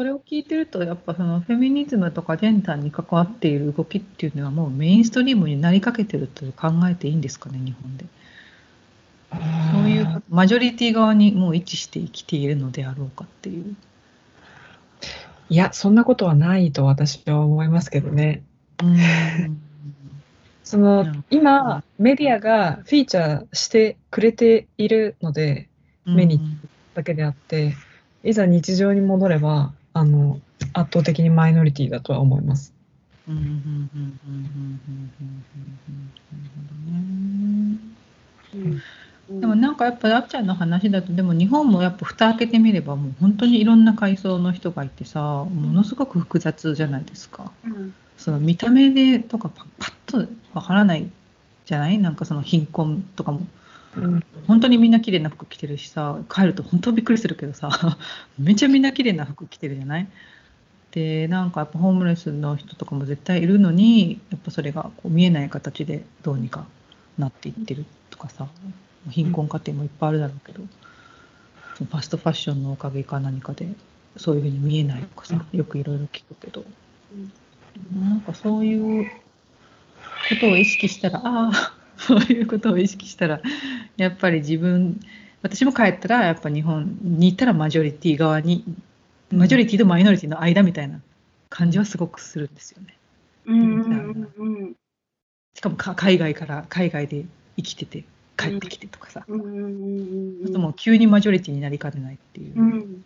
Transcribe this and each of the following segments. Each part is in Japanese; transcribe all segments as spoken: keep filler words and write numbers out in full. それを聞いてるとやっぱそのフェミニズムとかジェンダーに関わっている動きっていうのはもうメインストリームになりかけてると考えていいんですかね、日本で。そういうマジョリティ側にもう位置して生きているのであろうかっていう。いや、そんなことはないと私は思いますけどね。うんその今メディアがフィーチャーしてくれているので目にだけであって、いざ日常に戻ればあの圧倒的にマイノリティだとは思います。でもなんかやっぱりあっちゃんの話だと、でも日本もやっぱ蓋開けてみればもう本当にいろんな階層の人がいてさ、ものすごく複雑じゃないですか。うん、その見た目でとかパッパッとわからないじゃない？なんかその貧困とかも、うん、本当にみんな綺麗な服着てるしさ、帰ると本当びっくりするけどさめちゃみんな綺麗な服着てるじゃない？でなんかやっぱホームレスの人とかも絶対いるのに、やっぱそれがこう見えない形でどうにかなっていってるとかさ。貧困家庭もいっぱいあるだろうけど、ファストファッションのおかげか何かでそういうふうに見えないとかさ、よくいろいろ聞くけど、なんかそういうことを意識したら、ああそういうことを意識したらやっぱり自分、私も帰ったらやっぱ日本にいたらマジョリティ側に、マジョリティとマイノリティの間みたいな感じはすごくするんですよね。うんうんうん、しかもか海外から海外で生きてて。帰ってきてとかさ、うんうんうん、もう急にマジョリティになりかねないっていう、うん、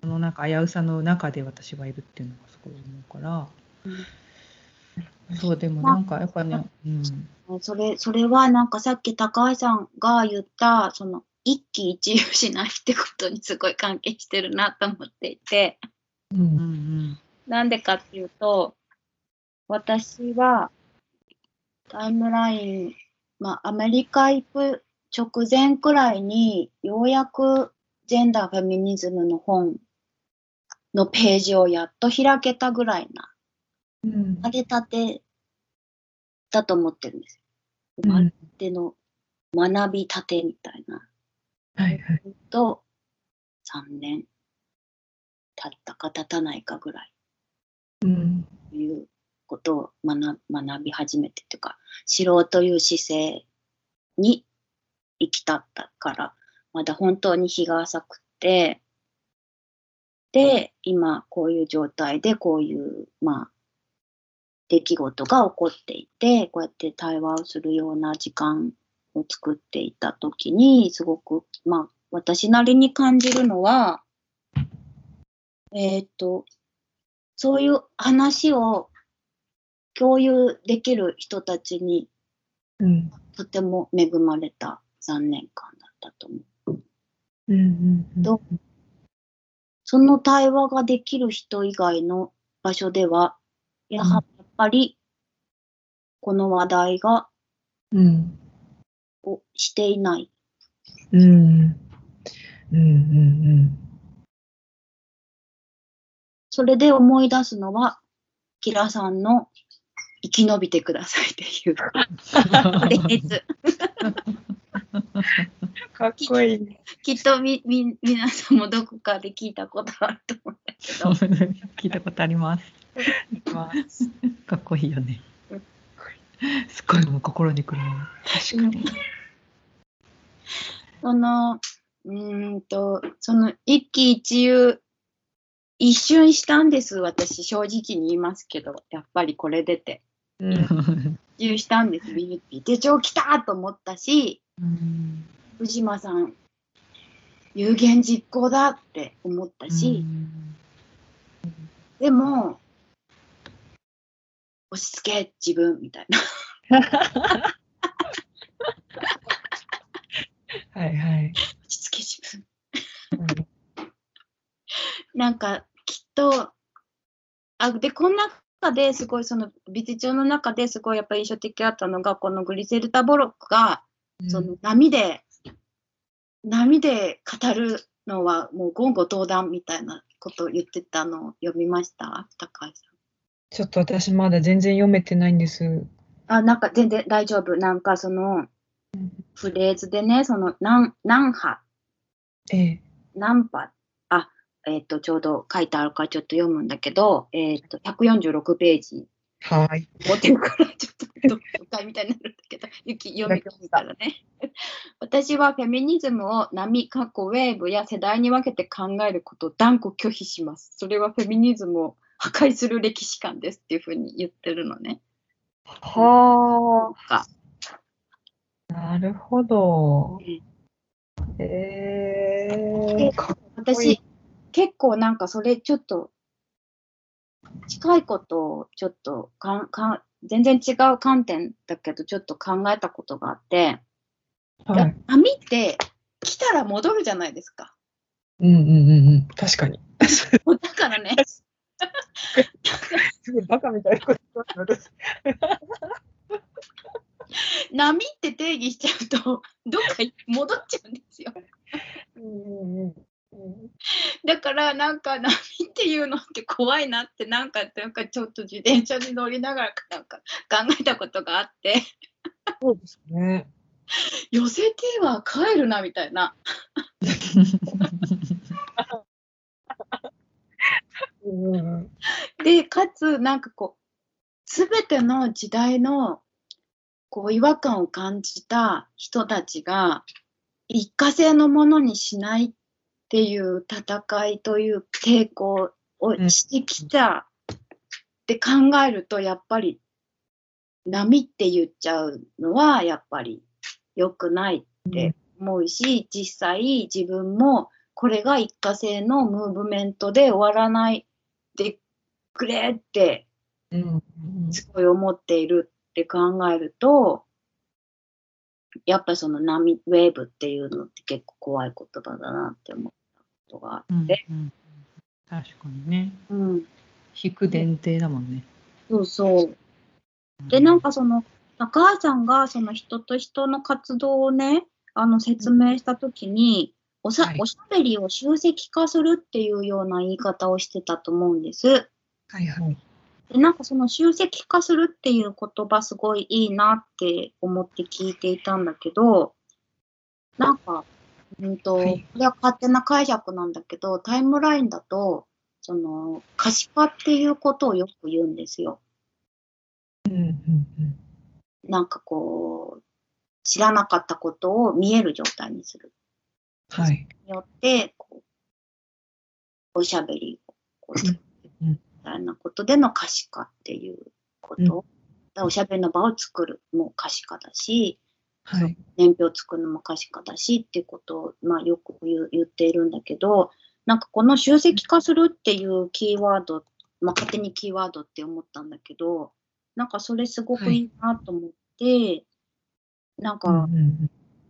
そのなんか危うさの中で私はいるっていうのがすごい思うから、うん、そうでもなんかやっぱね、うん、それそれはなんかさっき高橋さんが言ったその一喜一憂しないってことにすごい関係してるなと思っていて、うんうんうん、なんでかっていうと私はタイムラインまあ、アメリカ行く直前くらいにようやくジェンダーフェミニズムの本のページをやっと開けたぐらいな、うん、生まれたてだと思ってるんですよ。生まれての学びたてみたいな、うんはいはい、とさんねん経ったか経たないかぐらい、うん、いうことを 学, 学び始めてというか知ろうという姿勢に行き立ったからまだ本当に日が浅くてで今こういう状態でこういう、まあ、出来事が起こっていてこうやって対話をするような時間を作っていた時にすごく、まあ、私なりに感じるのはえっとそういう話を共有できる人たちに、うん、とても恵まれたさんねんかんだったと思う。うんうんうん、とその対話ができる人以外の場所ではやはやっぱりこの話題が、うん、をしていない。うんうんうんうん、それで思い出すのはキラさんの生き延びてくださいっていうかっこいいね。きっとみみ皆さんもどこかで聞いたことあると思うんだけど聞いたことありますかっこいいよねすごいもう心にくる確かにそのうんとその一喜一憂一瞬したんです私正直に言いますけどやっぱりこれ出て一瞬したんですビビって手帳来たと思ったし、うん、藤間さん有言実行だって思ったし、うん、でも押し付け自分みたいなはいはい押し付け自分なんかきっとあでこの中ですごいその美術帳の中ですごいやっぱり印象的だったのがこのグリゼルタ・ボロックがその波で、うん、波で語るのはもう言語道断みたいなことを言ってたのを読みました高橋さん。ちょっと私まだ全然読めてないんです。あなんか全然大丈夫なんかそのフレーズでねその何波何波、ええ、何波あえっと、ちょうど書いてあるからちょっと読むんだけど、えっと、ひゃくよんじゅうろくページ。はい。持ってるから、ちょっと、おかいみたいになるんだけど、ゆき読み込んだらね。私はフェミニズムを波、過去、ウェーブや世代に分けて考えることを断固拒否します。それはフェミニズムを破壊する歴史観ですっていうふうに言ってるのね。はあ。なるほど。へえー。かっこいい。私、結構なんかそれちょっと、近いことをちょっとかか全然違う観点だけどちょっと考えたことがあって、はい、波って来たら戻るじゃないですか。うんうんうんうん、確かに。だからね。すごいバカみたいなこと波って定義しちゃうとどっか戻っちゃうんですよ。うんうんうん、だからなんか波っていうのって怖いなってなんかなんかちょっと自転車に乗りながらなんか考えたことがあって、そうですね、寄せては帰るなみたいな。でかつなんかこう全ての時代のこう違和感を感じた人たちが一過性のものにしないってっていう戦いという傾向をしてきたって考えると、やっぱり波って言っちゃうのはやっぱり良くないって思うし、実際自分もこれが一過性のムーブメントで終わらないでくれってすごい思っているって考えると、やっぱその波、ウェーブっていうのって結構怖い言葉だなって思ったことがあって、うんうん、確かにね、うん、引く伝定だもんね。そうそう、うん、でなんかその高橋さんがその人と人の活動をね、あの説明した時に、うん、おさ、はい、おしゃべりを集積化するっていうような言い方をしてたと思うんです。はいはい。でなんかその集積化するっていう言葉すごいいいなって思って聞いていたんだけど、なんか、うんと、はい、これは勝手な解釈なんだけど、タイムラインだとその可視化っていうことをよく言うんですよ。うんうんうん、なんかこう知らなかったことを見える状態にする。はい。によってこうおしゃべりをこう、うんうん、みたいなことでの可視化っていうこと、うん、おしゃべりの場を作るも可視化だし、はい、年表を作るのも可視化だしっていうことを、まあ、よく 言, 言っているんだけど、なんかこの集積化するっていうキーワード、まあ、勝手にキーワードって思ったんだけど、なんかそれすごくいいなと思って、はい、なんか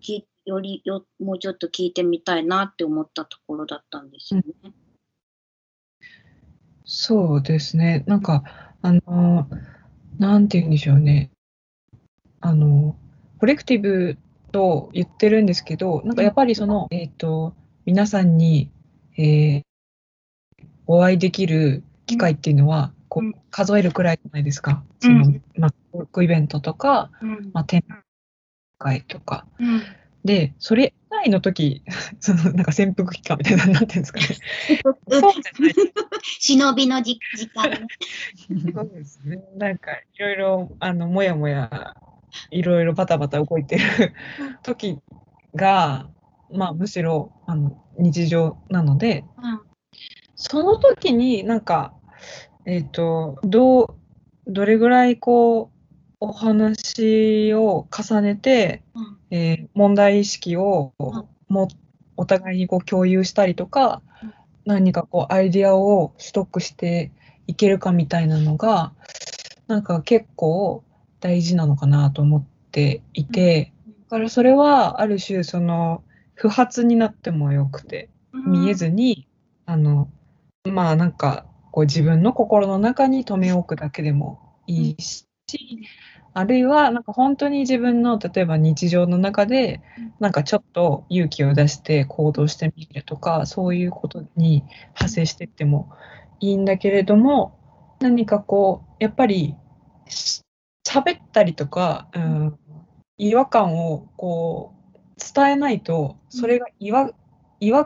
きよりよもうちょっと聞いてみたいなって思ったところだったんですよね。うん、そうですね。なんか、あの、なんて言うんでしょうね。あの、コレクティブと言ってるんですけど、なんかやっぱりその、えっと、皆さんに、えー、お会いできる機会っていうのは、こう、数えるくらいじゃないですか。その、まあ、トークイベントとか、まあ、展覧会とか。で、それ以外の時、その、なんか潜伏期間みたいな、なんていうんですかね。そうじゃない。忍びの時間。そうですね。なんか、いろいろ、あの、もやもや、いろいろバタバタ動いてる時が、まあ、むしろ、あの、日常なので、うん、その時になんか、えっと、どう、どれぐらい、こう、お話を重ねて、うん、えー、問題意識をもお互いにこう共有したりとか、何かこうアイディアを取得していけるかみたいなのがなんか結構大事なのかなと思っていて、だからそれはある種その不発になってもよくて、見えずに、あのまあなんかこう自分の心の中に留め置くだけでもいいし、あるいはなんか本当に自分の例えば日常の中でなんかちょっと勇気を出して行動してみるとか、そういうことに派生していってもいいんだけれども、何かこうやっぱり喋ったりとか、うん、違和感をこう伝えないと、それが違和、違和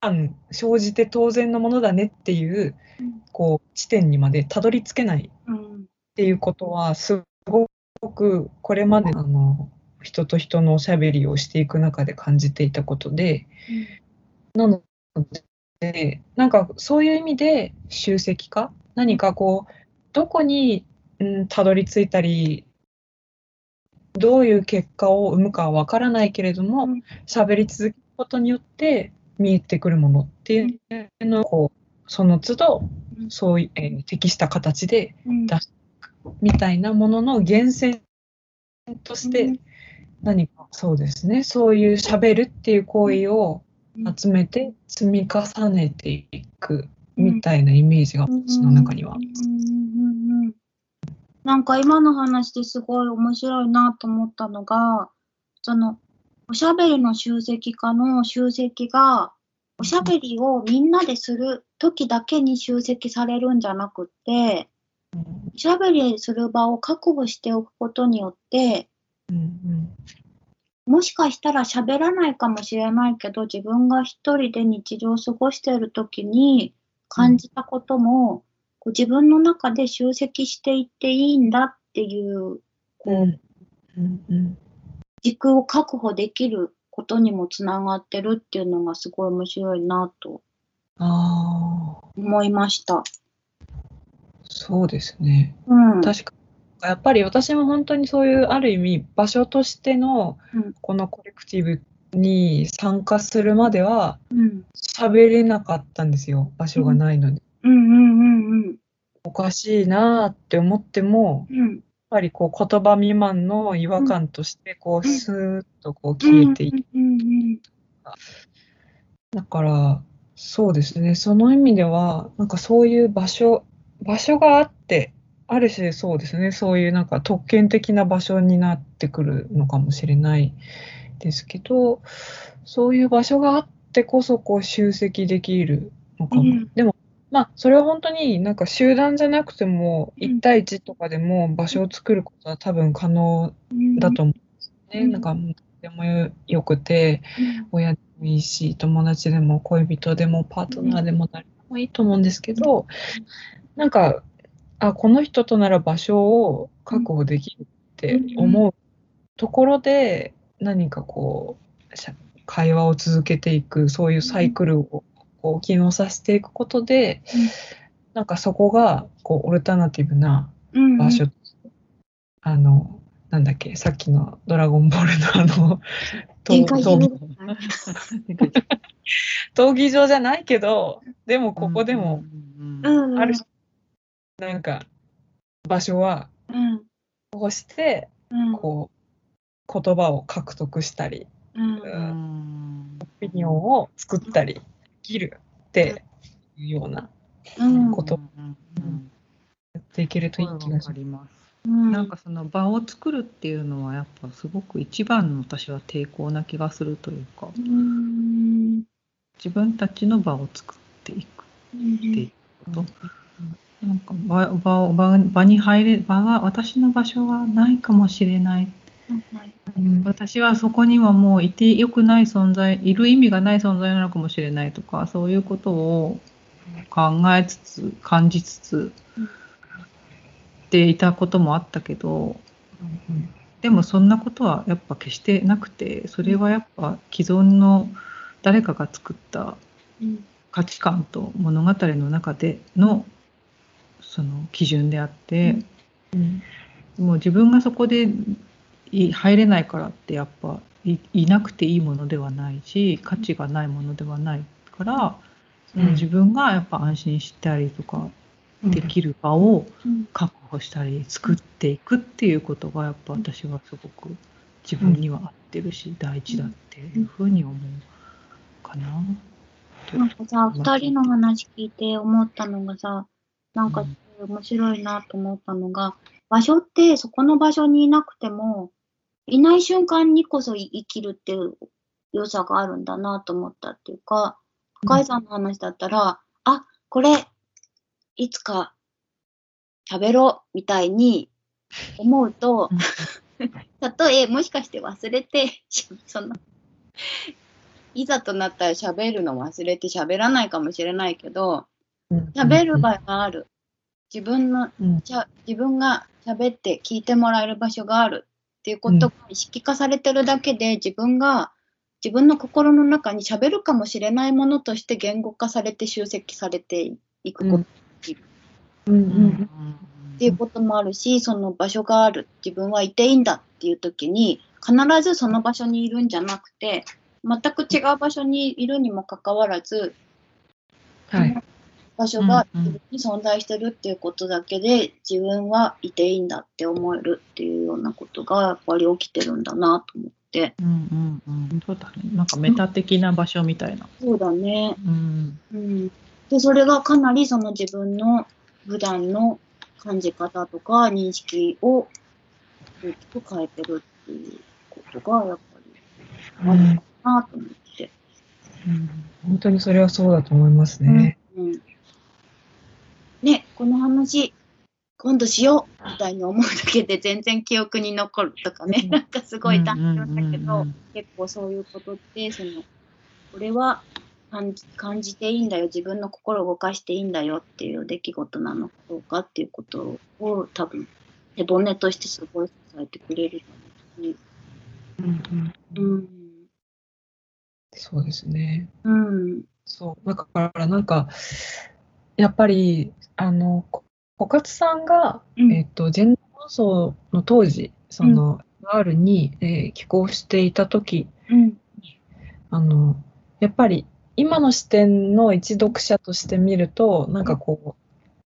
感間生じて当然のものだねっていう、うん、こう地点にまでたどり着けないっていうことはすごくこれまであの人と人のおしゃべりをしていく中で感じていたことで、うん、なのでなんかそういう意味で集積化何かこうどこに、うん、たどり着いたりどういう結果を生むかは分からないけれども、喋り続けることによって見えてくるものっていうのをこうその都度そういう、えー、適した形で出すみたいなものの源泉として何かそうですね、そういう喋るっていう行為を集めて積み重ねていくみたいなイメージが私の中には。なんか今の話ですごい面白いなと思ったのが、そのおしゃべりの集積化の集積がおしゃべりをみんなでする時だけに集積されるんじゃなくって、おしゃべりする場を確保しておくことによって、もしかしたら喋らないかもしれないけど、自分が一人で日常を過ごしている時に感じたことも、自分の中で集積していっていいんだっていう、こう、軸を確保できることにもつながってるっていうのがすごい面白いなと思いました。そうですね。うん、確かやっぱり私も本当にそういうある意味場所としてのこのコレクティブに参加するまでは喋れなかったんですよ。場所がないので。うんうんうんうん、おかしいなって思っても、うん、やっぱりこう言葉未満の違和感としてこうスーッとこう消えていく、うんうんうん、だからそうですね、その意味ではなんかそういう場所場所があってある種そうですね、そういうなんか特権的な場所になってくるのかもしれないですけど、そういう場所があってこそこう集積できるのかも、うん、でもまあ、それは本当になんか集団じゃなくてもいち対いちとかでも場所を作ることは多分可能だと思うんですね、うん、なんかでもよくて、うん、親でもいいし友達でも恋人でもパートナーでも誰でもいいと思うんですけど、なんかあこの人となら場所を確保できるって思うところで何かこう会話を続けていく、そういうサイクルをこう機能させていくことで、うん、なんかそこがこうオルタナティブな場所、うんうん、あのなんだっけさっきのドラゴンボールのあの闘技場じゃないけど、でもここでもある、うんうん、なんか場所はこうして、うん、こう言葉を獲得したり、うんうん、オピニオンを作ったり。できるっていうようなことをやっていけるといい気がします。なんかその場を作るっていうのはやっぱすごく一番の私は抵抗な気がするというか、うん、自分たちの場を作っていくっていうこと、うん、なんか 場, 場, 場, 場に入れ場が私の場所はないかもしれない。うん、私はそこにはもういてよくない存在、いる意味がない存在なのかもしれないとか、そういうことを考えつつ感じつつでいたこともあったけど、うん、でもそんなことはやっぱ決してなくて、それはやっぱ既存の誰かが作った価値観と物語の中でのその基準であって、うんうん、もう自分がそこで入れないからってやっぱ い, いなくていいものではないし、価値がないものではないから、うん、自分がやっぱ安心したりとかできる場を確保したり作っていくっていうことがやっぱ私はすごく自分には合ってるし、うん、第一だっていうふうに思うかな。なんかさ、ふたりの話聞いて思ったのがさ、なんか面白いなと思ったのが、場所ってそこの場所にいなくてもいない瞬間にこそ生きるっていう良さがあるんだなと思ったっていうか、高井さんの話だったら、うん、あ、これいつか喋ろうみたいに思うと、たとえもしかして忘れてそのいざとなったら喋るの忘れて喋らないかもしれないけど、喋る場合がある。自分の、しゃ、自分が喋って聞いてもらえる場所があるっていうことが意識化されてるだけで、自分が自分の心の中に喋るかもしれないものとして言語化されて集積されていくことができる。っていうこともあるし、その場所がある、自分はいていいんだっていう時に、必ずその場所にいるんじゃなくて、全く違う場所にいるにもかかわらず、はい、場所が自分に存在してるっていうことだけで、自分はいていいんだって思えるっていうようなことがやっぱり起きてるんだなと思って。うんうんうん、そうだね。なんかメタ的な場所みたいな。そうだね。うんうん、でそれがかなりその自分の普段の感じ方とか認識を大きく変えてるっていうことがやっぱりあるのかなと思って、うん、本当にそれはそうだと思いますね、うんうん、ね、この話今度しようみたいに思うだけで全然記憶に残るとかね、なんかすごい単純だけど、結構そういうことってそのこれは感 じ, 感じていいんだよ、自分の心を動かしていいんだよっていう出来事なのかどうかっていうことを多分手骨としてすごい支えてくれるのに、うんうんうん、そうですね、うん、そうだからなんかやっぱりあの小勝さんが、うんえー、とジェンダー放送の当時その、うん、アール に、えー、寄稿していた時、うん、あのやっぱり今の視点の一読者として見ると、なんかこ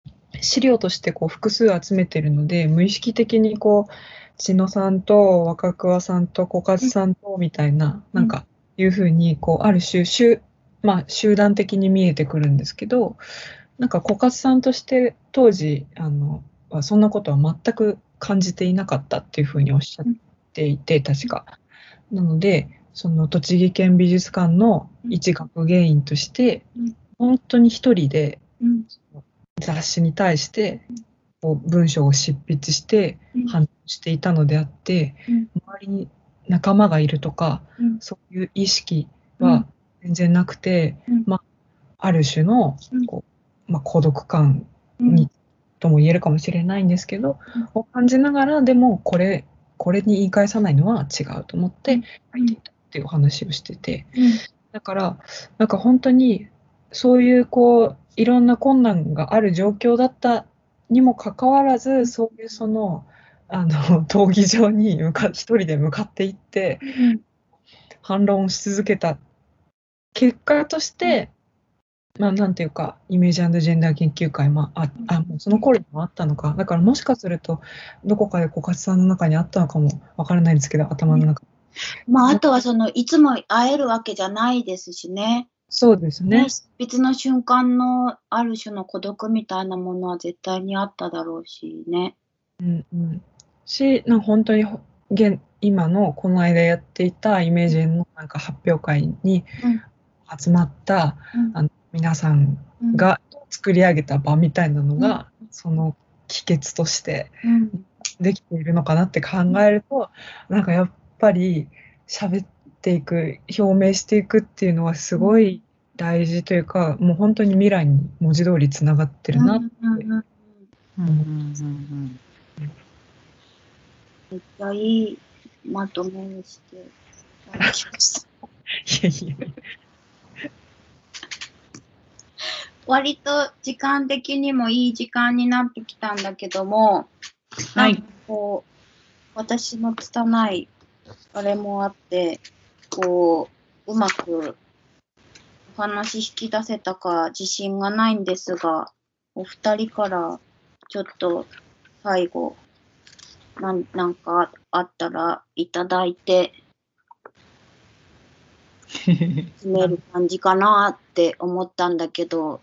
う、資料としてこう複数集めてるので、無意識的にこう、千野さんと若桑さんと小勝さんとみたいな、なんかいうふうに、こう、ある種、集、まあ、集団的に見えてくるんですけど、なんか小勝さんとして当時、あの、そんなことは全く感じていなかったっていうふうにおっしゃっていて、確か。なので、その栃木県美術館の一学芸員として、うん、本当に一人で、うん、雑誌に対してこう文章を執筆して反応していたのであって、うん、周りに仲間がいるとか、うん、そういう意識は全然なくて、うんまあ、ある種のこう、まあ、孤独感に、うん、とも言えるかもしれないんですけど、うん、を感じながらでもこれこれに言い返さないのは違うと思って書いていたっていう話をしてて、うん、だからなんか本当にそういうこういろんな困難がある状況だったにもかかわらず、そういうそのあの闘技場に向か一人で向かっていって、うん、反論し続けた結果として、うん、まあなんていうかイメージ&ジェンダー研究会もあ、あ、もうその頃にもあったのか、だからもしかするとどこかで小勝さんの中にあったのかもわからないですけど、頭の中に。うんまあ、あとはそのいつも会えるわけじゃないですしね。そうですね。ね、執筆の瞬間のある種の孤独みたいなものは絶対にあっただろうしね。うんうん、し、なんか本当に現今のこの間やっていたイメージのなんか発表会に集まった、うん、あの皆さんが作り上げた場みたいなのが、うん、その帰結としてできているのかなって考えると、うん、なんかやっぱやっぱり喋っていく、表明していくっていうのはすごい大事というか、もう本当に未来に文字通りつながってるなって思います。めっちゃいいまとめにしていただきました。いやいや割と時間的にもいい時間になってきたんだけども、はい、なんかこう私の拙いあれもあって、こう、うまくお話引き出せたか自信がないんですが、お二人からちょっと最後、な、なんかあったらいただいて、詰める感じかなって思ったんだけど、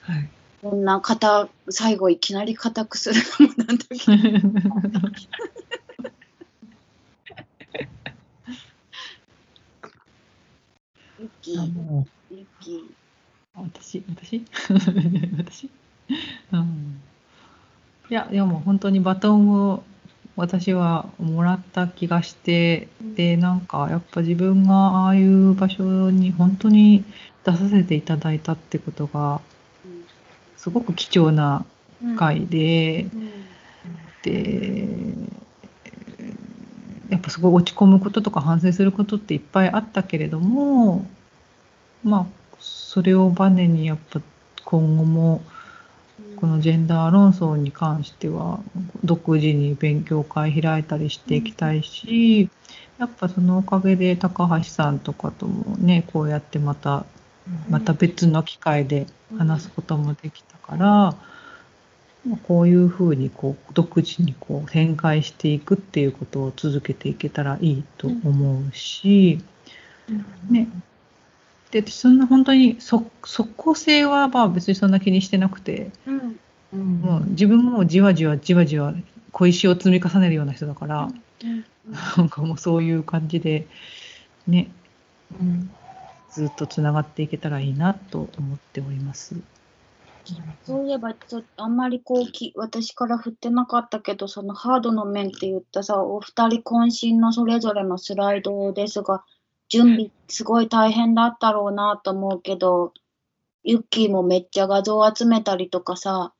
はい、こんな固、最後いきなり固くするのもなんだけど。ユキ、ユキ。私、私私、うん、いや、でも本当にバトンを私はもらった気がして、で、なんかやっぱ自分がああいう場所に本当に出させていただいたってことがすごく貴重な回で、で、やっぱすごい落ち込むこととか反省することっていっぱいあったけれども、まあそれをバネにやっぱ今後もこのジェンダー論争に関しては独自に勉強会開いたりしていきたいし、やっぱそのおかげで高橋さんとかともね、こうやってまたまた別の機会で話すこともできたから、こういうふうにこう独自にこう展開していくっていうことを続けていけたらいいと思うし、ね。で、そんな本当に即効性はまあ別にそんな気にしてなくて、うんうん、もう自分もじわじわじわじわ小石を積み重ねるような人だから、うんうん、なんかもうそういう感じでね、うん、ずっとつながっていけたらいいなと思っております。そういえばちょっとあんまりこうき私から振ってなかったけど、そのハードの面って言ったさ、お二人渾身のそれぞれのスライドですが、準備すごい大変だったろうなと思うけど、ユッキーもめっちゃ画像集めたりとかさ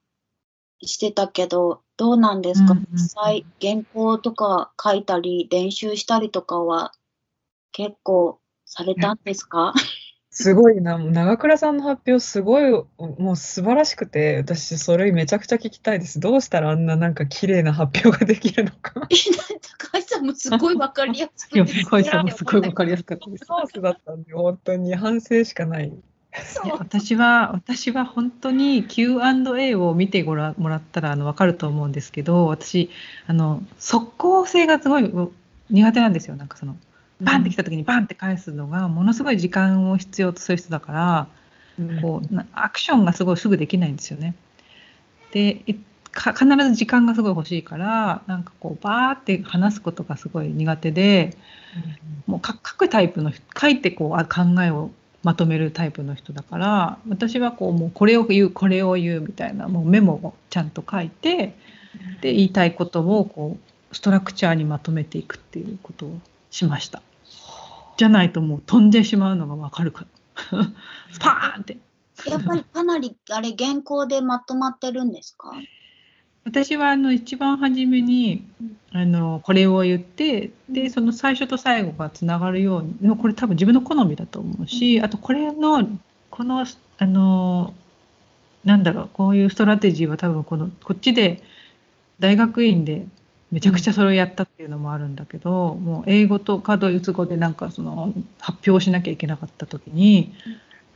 してたけど、どうなんですか、うんうん、実際原稿とか書いたり練習したりとかは結構されたんですか？すごいな、長倉さんの発表すごいもう素晴らしくて、私それめちゃくちゃ聞きたいです。どうしたらあんななんか綺麗な発表ができるのか。高橋さんもすごいわかりやすくて高橋さんもすごいわかりやすかったです。ソースだったんで本当に反省しかない。私は私は本当に キューアンドエー を見てごらもらったらあのわかると思うんですけど、私あの即効性がすごい苦手なんですよ。なんかそのバンって来た時にバンって返すのがものすごい時間を必要とする人だから、うん、こうアクションがすごいすぐできないんですよね。でか必ず時間がすごい欲しいから、なんかこうバーって話すことがすごい苦手で、うん、もう書くタイプの書いてこう考えをまとめるタイプの人だから、私はこうもうこれを言うこれを言うみたいな、もうメモをちゃんと書いて、で言いたいことをこうストラクチャーにまとめていくっていうことをしました。じゃないともう飛んでしまうのがわかるからスパーンってやっぱりかなりあれ原稿でまとまってるんですか？私はあの一番初めにあのこれを言って、でその最初と最後がつながるように、もうこれ多分自分の好みだと思うし、あとこれのこのあのなんだろう、こういうストラテジーは多分このこっちで大学院でめちゃくちゃそれをやったっていうのもあるんだけど、もう英語とかドイツ語でなんかその発表しなきゃいけなかった時に、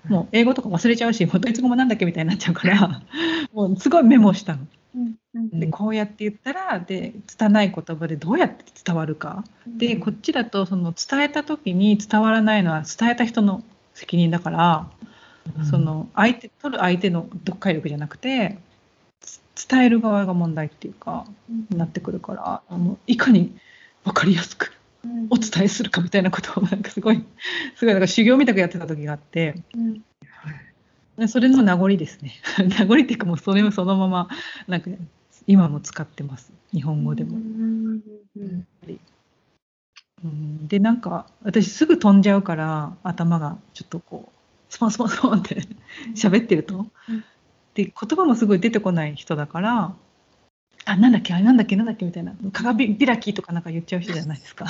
もう英語とか忘れちゃうし、もうドイツ語もなんだっけみたいになっちゃうからもうすごいメモしたの。でこうやって言ったら、で拙い言葉でどうやって伝わるかで、こっちだとその伝えた時に伝わらないのは伝えた人の責任だから、その相手取る相手の読解力じゃなくて伝える側が問題っていうか、うん、なってくるから、あのいかに分かりやすくお伝えするかみたいなことをなんかすごいすごいなんか修行みたくやってた時があって、うん、それの名残ですね。名残っていうかもうそれをそのままなんか今も使ってます、日本語でも。うんうん、でなんか私すぐ飛んじゃうから、頭がちょっとこうスポンスポンスポンって喋ってると。うんで言葉もすごい出てこない人だから、あなんだっけあなんだっけなんだっけみたいな、鏡開きとかなんか言っちゃう人じゃないですか。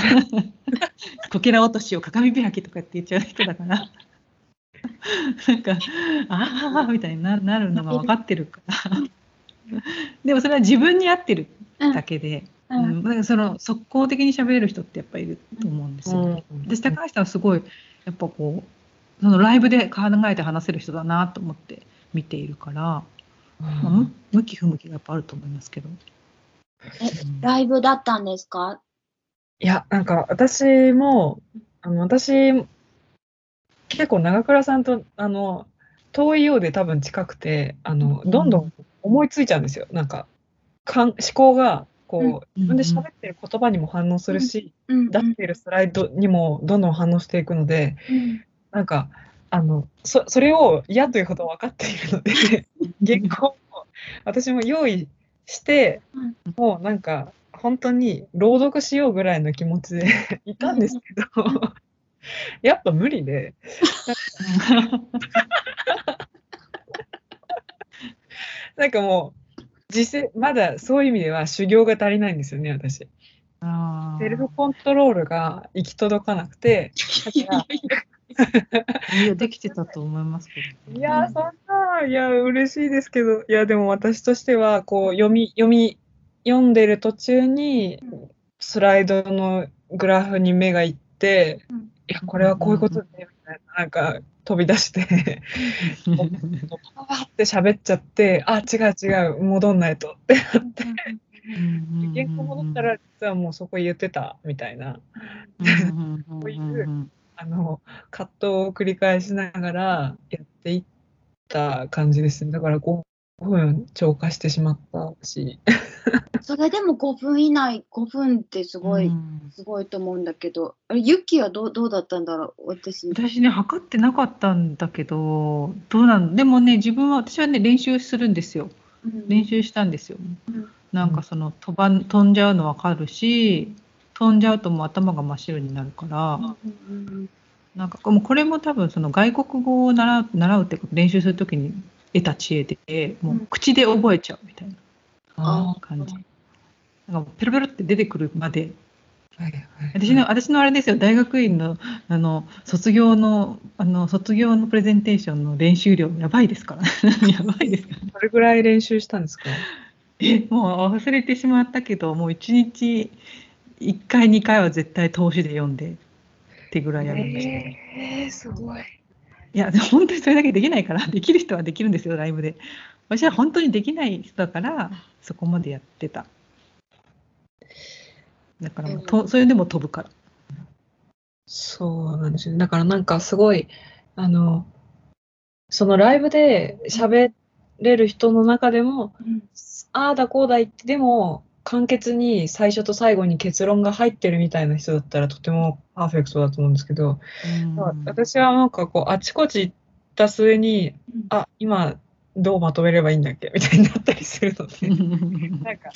こけら落としを鏡開きとかって言っちゃう人だからなんかああみたいになるのが分かってるからでもそれは自分に合ってるだけで、うんうん、だからその即効的に喋れる人ってやっぱいると思うんですよ、ねうんうん、で高橋さんはすごいやっぱこうそのライブで考えて話せる人だなと思って見ているから、まあ、向, 向き不向きがやっぱあると思いますけど。え、ライブだったんですか？いや、なんか私もあの私結構長倉さんとあの遠いようで多分近くて、あのどんどん思いついちゃうんですよ。なんかかん思考がこう自分で喋ってる言葉にも反応するし、うんうんうん、出しているスライドにもどんどん反応していくので、うん、なんかあの そ, それを嫌というほど分かっているので原稿を私も用意して、もうなんか本当に朗読しようぐらいの気持ちでいたんですけど、やっぱ無理でなんかもう実践まだそういう意味では修行が足りないんですよね、私。あ、セルフコントロールが行き届かなくて、だからいやできてたと思いますけど、ね、いやそんな、いや嬉しいですけど、いやでも私としてはこう読み読み読んでる途中にスライドのグラフに目がいって、うん、いやこれはこういうことねみたいな、なんか飛び出してパパパって喋っちゃって、あ違う違う戻んないとってなって。原稿戻ったら実はもうそこ言ってたみたいなこういうあの葛藤を繰り返しながらやっていった感じですね。だからごふん超過してしまったしそれでもごふん以内、ごふんってすごい、うん、すごいと思うんだけど、ユキはどう、どうだったんだろう。私私ね測ってなかったんだけど、どうなんでもね、自分は私はね練習するんですよ、うん、練習したんですよ、うん、なんかその 飛ば、飛んじゃうのわかるし、飛んじゃうともう頭が真っ白になるから、なんかこれも多分その外国語を習う、習うっていうか練習するときに得た知恵で、もう口で覚えちゃうみたいな感じ。なんかペロペロって出てくるまで。私の、私のあれですよ、大学院の、あの卒業の、あの卒業のプレゼンテーションの練習量やばいですから。やばいですから。どれぐらい練習したんですか？え、もう忘れてしまったけど、もういちにちいっかいにかいは絶対通しで読んでってぐらいやりましたね。えー、すごい。いや本当にそれだけできないから、できる人はできるんですよ、ライブで。私は本当にできない人だからそこまでやってた。だからもうと、それでも飛ぶから。そうなんですよね。だからなんかすごいあのそのライブで喋れる人の中でも、うん、ああだこうだ言ってでも簡潔に最初と最後に結論が入ってるみたいな人だったらとてもパーフェクトだと思うんですけど、うん、私はなんかこうあちこち行った末に、うん、あ今どうまとめればいいんだっけみたいになったりするのでなんか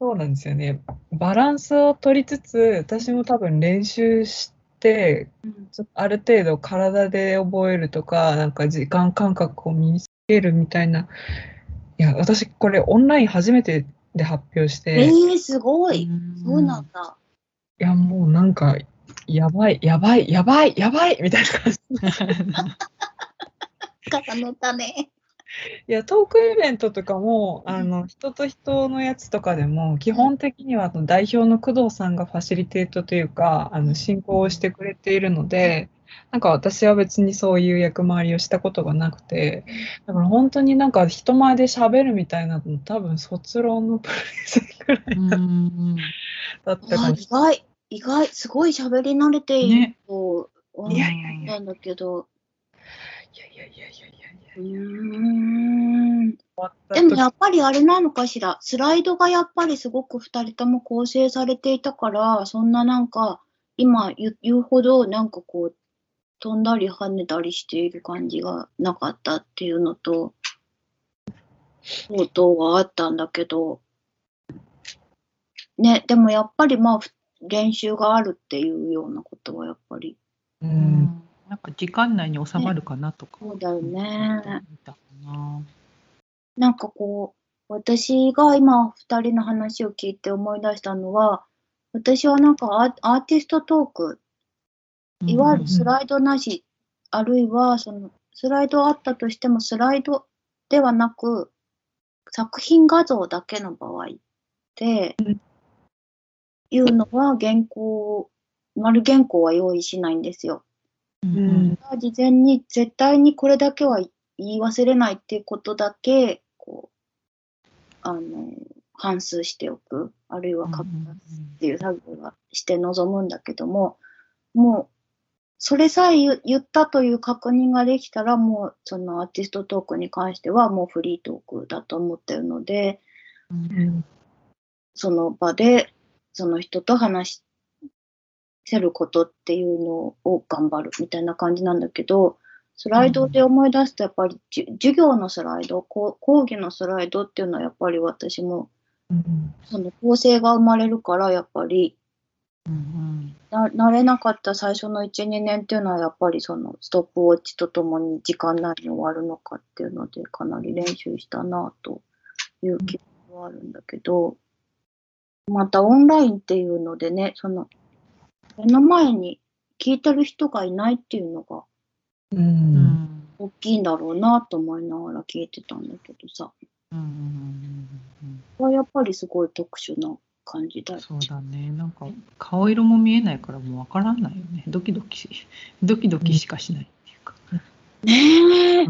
そうなんですよね、バランスを取りつつ私も多分練習してちょっとある程度体で覚えるとか、なんか時間感覚を身につけるみたいな。いや私これオンライン初めてで発表して、えー、すごい、そうなんだ。いやもうなんかやばいやばいやばいやばいみたいな感じ重ねたね。いやトークイベントとかもあの人と人のやつとかでも基本的には代表の工藤さんがファシリテートというかあの進行をしてくれているので、なんか私は別にそういう役回りをしたことがなくて、だから本当になんか人前で喋るみたいなの多分卒論のプレゼンくらいなだったかもしれない。意外、意外、すごい喋り慣れていると思ったんだけど。いやいやいやいやいや。うーん、でもやっぱりあれなのかしら、スライドがやっぱりすごくふたりとも構成されていたから、そんななんか今言うほどなんかこう飛んだり跳ねたりしている感じがなかったっていうのと相当はあったんだけどね。でもやっぱりまあ練習があるっていうようなことはやっぱり、うん、なんか時間内に収まるかなとか、ね、そうだよね。なんかこう私が今ふたりの話を聞いて思い出したのは、私はなんかア ー, アーティストトーク、いわゆるスライドなし、あるいはそのスライドあったとしてもスライドではなく作品画像だけの場合っていうのは原稿、丸原稿は用意しないんですよ。うん、事前に絶対にこれだけは言い忘れないっていうことだけこうあの反数しておく、あるいは書き出すっていう作業はして臨むんだけども、もうそれさえ言ったという確認ができたら、もうそのアーティストトークに関してはもうフリートークだと思ってるので、うん、その場でその人と話してせることっていうのを頑張るみたいな感じなんだけど、スライドで思い出すとやっぱりじ、うん、授業のスライド、講義のスライドっていうのはやっぱり私もうん、その構成が生まれるからやっぱり、うんうん、な慣れなかった最初の いちにねんっていうのはやっぱりそのストップウォッチとともに時間内に終わるのかっていうのでかなり練習したなという気はあるんだけど、またオンラインっていうのでね、その目の前に聞いてる人がいないっていうのが、うん、大きいんだろうなと思いながら聞いてたんだけどさ、うん、これやっぱりすごい特殊な感じだよね。そうだね、なんか顔色も見えないからもうわからないよね。ドキドキドキドキしかしないっていうか。ねえ。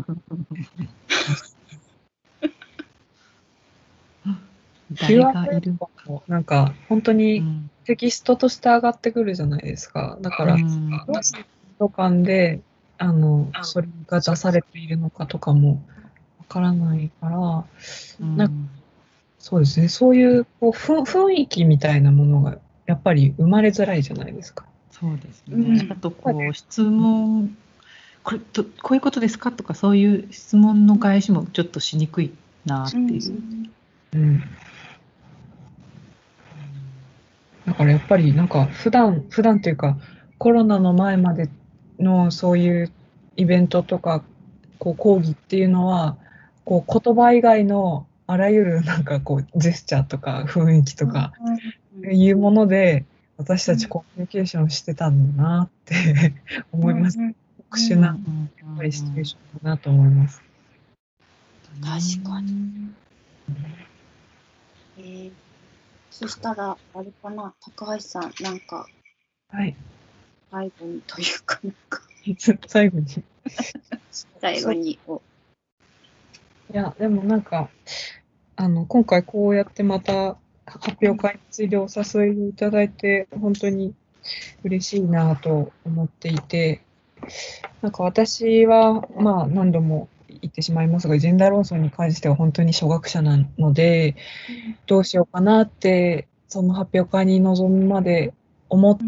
誰がいるのかもなんか本当にテキストとして上がってくるじゃないですか。だからど感であのそれが出されているのかとかもわからないから、うん、なんかそうですね。そうい う, こう雰囲気みたいなものがやっぱり生まれづらいじゃないですか。そうですね。うん、あとこう質問これとこういうことですかとかそういう質問の返しもちょっとしにくいなっていう。うんうん、だからやっぱりなんか普段普段というかコロナの前までのそういうイベントとかこう講義っていうのはこう言葉以外のあらゆるなんかこうジェスチャーとか雰囲気とかいうもので私たちコミュニケーションしてたんだなって思います。特殊なやっぱりシチュエーションだなと思います。確かに。えー、そしたらあれかな、高橋さんなんか、はい、最後にというかなんか最後に最後にを。いやでもなんかあの今回こうやってまた発表会についてお誘いいただいて本当に嬉しいなと思っていて、なんか私はまあ何度も言ってしまいますがジェンダー論争に関しては本当に初学者なのでどうしようかなってその発表会に臨むまで思っ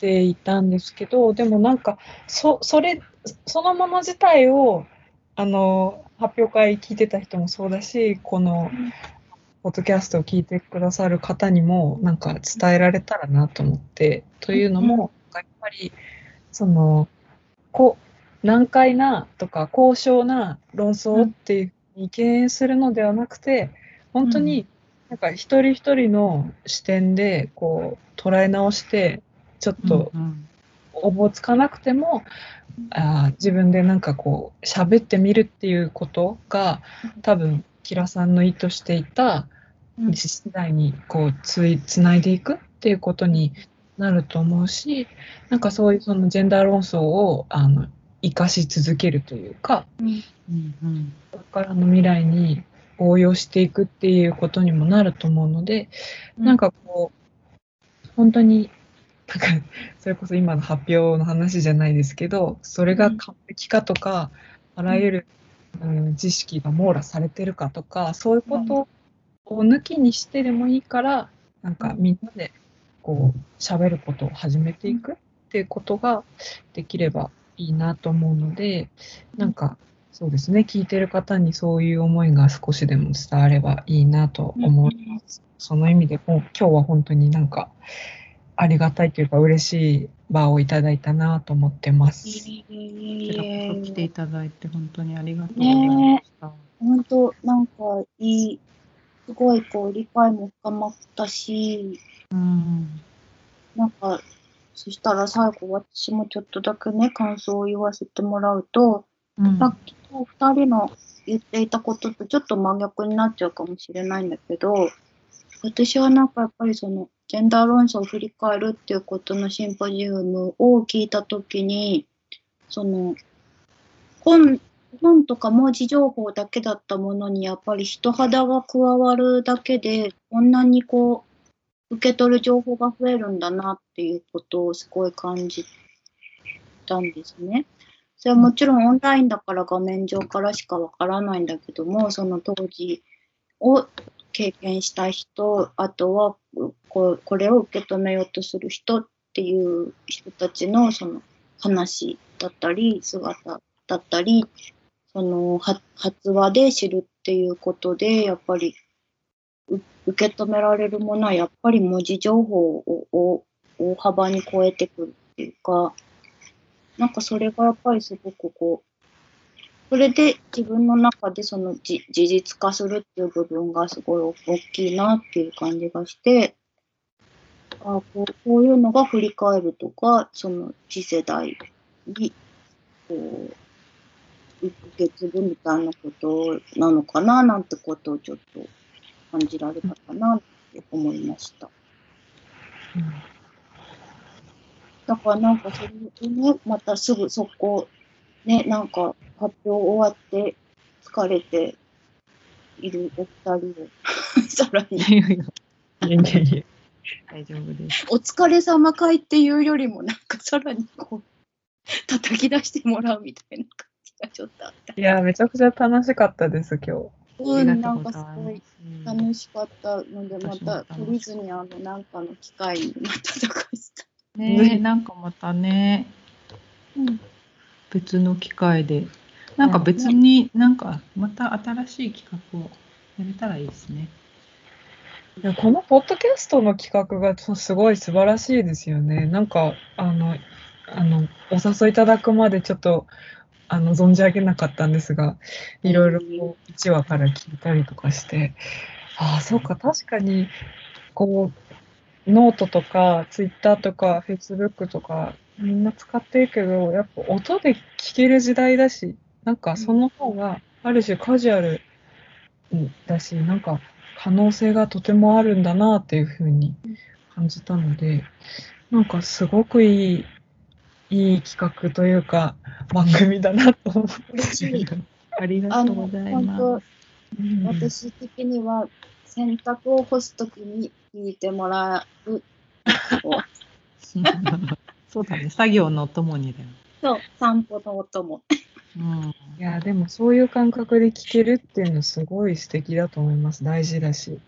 ていたんですけど、でもなんか そ, それそのもの自体をあの発表会聞いてた人もそうだし、このポッドキャストを聞いてくださる方にもなんか伝えられたらなと思って、というのもやっぱりそのこう難解なとか高尚な論争っていうふうに敬遠するのではなくて、本当になんか一人一人の視点でこう捉え直してちょっとおぼつかなくてもあ自分でなんかこう喋ってみるっていうことが多分キラさんの意図していた次第にこう つ, つないでいくっていうことになると思うし、なんかそういうそのジェンダー論争をあの生かし続けるというか、うんうん、これからの未来に応用していくっていうことにもなると思うので、なんかこう本当になんかそれこそ今の発表の話じゃないですけど、それが完璧かとかあらゆる、うん、知識が網羅されてるかとかそういうことを抜きにしてでもいいから、なんかみんなでこう喋ることを始めていくっていうことができればいいなと思うので、なんかそうですね、聞いてる方にそういう思いが少しでも伝わればいいなと思います。その意味でもう今日は本当になんかありがたいというか嬉しい場をいただいたなと思ってます。こちらこそ来ていただいて本当にありがとうございました。ね、本当なんかいい、すごいこう理解も深まったし、うん、なんかそしたら最後私もちょっとだけね感想を言わせてもらうと、うん、さっきとふたりの言っていたこととちょっと真逆になっちゃうかもしれないんだけど、私はなんかやっぱりそのジェンダー論争を振り返るっていうことのシンポジウムを聞いたときに、その本、本とか文字情報だけだったものにやっぱり人肌が加わるだけでこんなにこう受け取る情報が増えるんだなっていうことをすごい感じたんですね。それはもちろんオンラインだから画面上からしかわからないんだけども、その当時を経験した人、あとはこうこれを受け止めようとする人っていう人たちのその話だったり姿だったり、その発話で知るっていうことでやっぱり受け止められるものはやっぱり文字情報を大幅に超えてくるっていうか、なんかそれがやっぱりすごくこう、それで自分の中でその事実化するっていう部分がすごい大きいなっていう感じがして、あ、こう、こういうのが振り返るとか、その次世代にこう受け継ぐみたいなことなのかななんてことをちょっと感じられたかなって思いました。うんだからなんかそれね、またすぐ速攻、ね、なんか発表終わって疲れているお二人をさらに。いやいやいや、大丈夫です。お疲れ様会っていうよりも、なんかさらにこう、叩き出してもらうみたいな感じがちょっとあった。いや、めちゃくちゃ楽しかったです、今日。うん、なんかすごい楽しかったので、また取りずに、あの、なんかの機会にまたとかした。ねえ、なんかまたね、うん、別の機会でなんか別になんかまた新しい企画をやれたらいいですね。いや、このポッドキャストの企画がすごい素晴らしいですよね。なんかあのあのお誘いいただくまでちょっとあの存じ上げなかったんですが、いろいろこういちわから聞いたりとかして、ああそうか、確かにこうノートとかツイッターとかフェイスブックとかみんな使ってるけど、やっぱ音で聞ける時代だし、なんかその方がある種カジュアルだし、なんか可能性がとてもあるんだなっていうふうに感じたので、なんかすごくいいいい企画というか番組だなと思ってありがとうございます。私的には洗濯を干すときに聞いてもらう。そうだね、作業のお供にだよ。そう、散歩のお供。うん、いや、でもそういう感覚で聞けるっていうのすごい素敵だと思います。大事だし。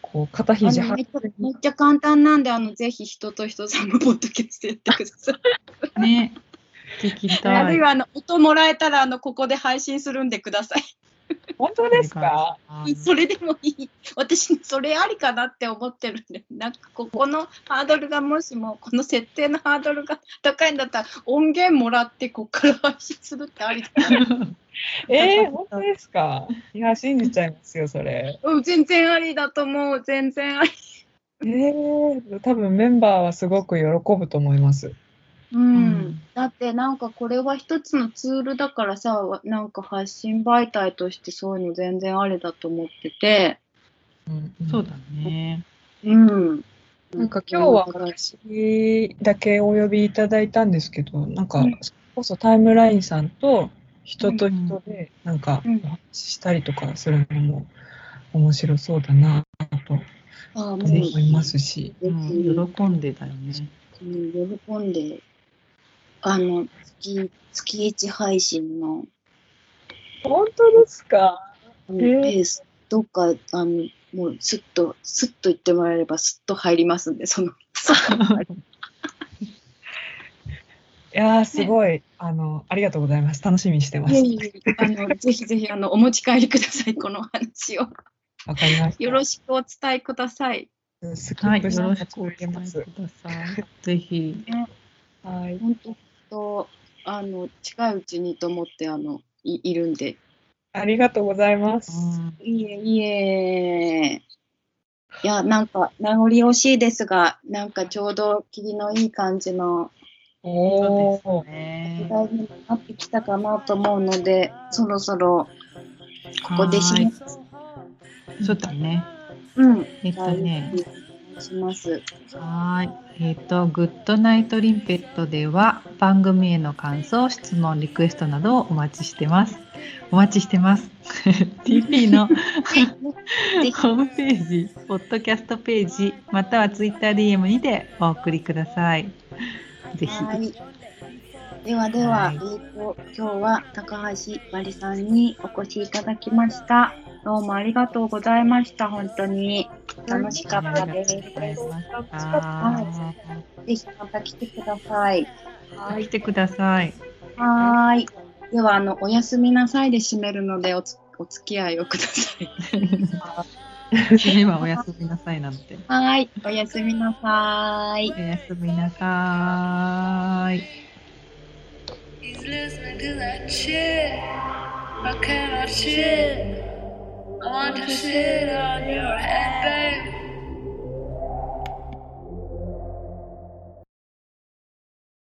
こう肩肘張って、めっちゃ簡単なんで、あのぜひ人と人さんのポッドキャストやってください。ね、聞きたい。あるいはあの音もらえたらあのここで配信するんでください。本当ですか？それでもいい。私それありかなって思ってるんで、なんかここのハードルが、もしもこの設定のハードルが高いんだったら音源もらってこっから配信するってありだな。えー、本当ですか？いや、信じちゃいますよそれ。うん、全然ありだと思う。全然あり。えー、多分メンバーはすごく喜ぶと思います。うんうん、だってなんかこれは一つのツールだからさ、なんか発信媒体としてそういうの全然あれだと思ってて、うんうん、そうだね、うん、なんか今日は私だけお呼びいただいたんですけど、なんかそれこそタイムラインさんと人と人でなんかお話ししたりとかするのも面白そうだなと思いますし、うん、喜んでだよね、うん、喜んで、あの 月, 月一配信の本当ですか？ペースとか、えー、あのもうスッとスッと言ってもらえればスッと入りますんで、そのいやーすごい、ね、あのありがとうございます。楽しみにしてます。えー、あのぜひぜひあのお持ち帰りください、この話を。わかりました。よろしくお伝えください。スキップして、はい、よろしくお伝えください。ぜひ。ね、はい、本当あの近いうちにと思ってあの い, いるんで、ありがとうございます。うん、いえいえ、いや、なんか名残惜しいですが、なんかちょうど霧のいい感じのおお、時代になってきたかなと思うので、そろそろここで締めます。そうだね。うん。えっとね。します。はい、えっとグッドナイトリンペットでは番組への感想、質問、リクエストなどをお待ちしてます。お待ちしてます。ティーピー のホームページ、ポッドキャストページ、またはツイッター ディーエム にてお送りください。ぜひ。はい、ではでは、はい、えーと、今日は高橋まりさんにお越しいただきました。どうもありがとうございました。本当に楽しかったです。楽しかった。はい。ぜひまた来てください。はい。来てください。はい。ではあのおやすみなさいで締めるので、おつ、お付き合いをください。今おやすみなさいなんて。はい、おやすみなさい。おやすみなさい。He's listening to that shit. I cannot shit. I want to shit on your head.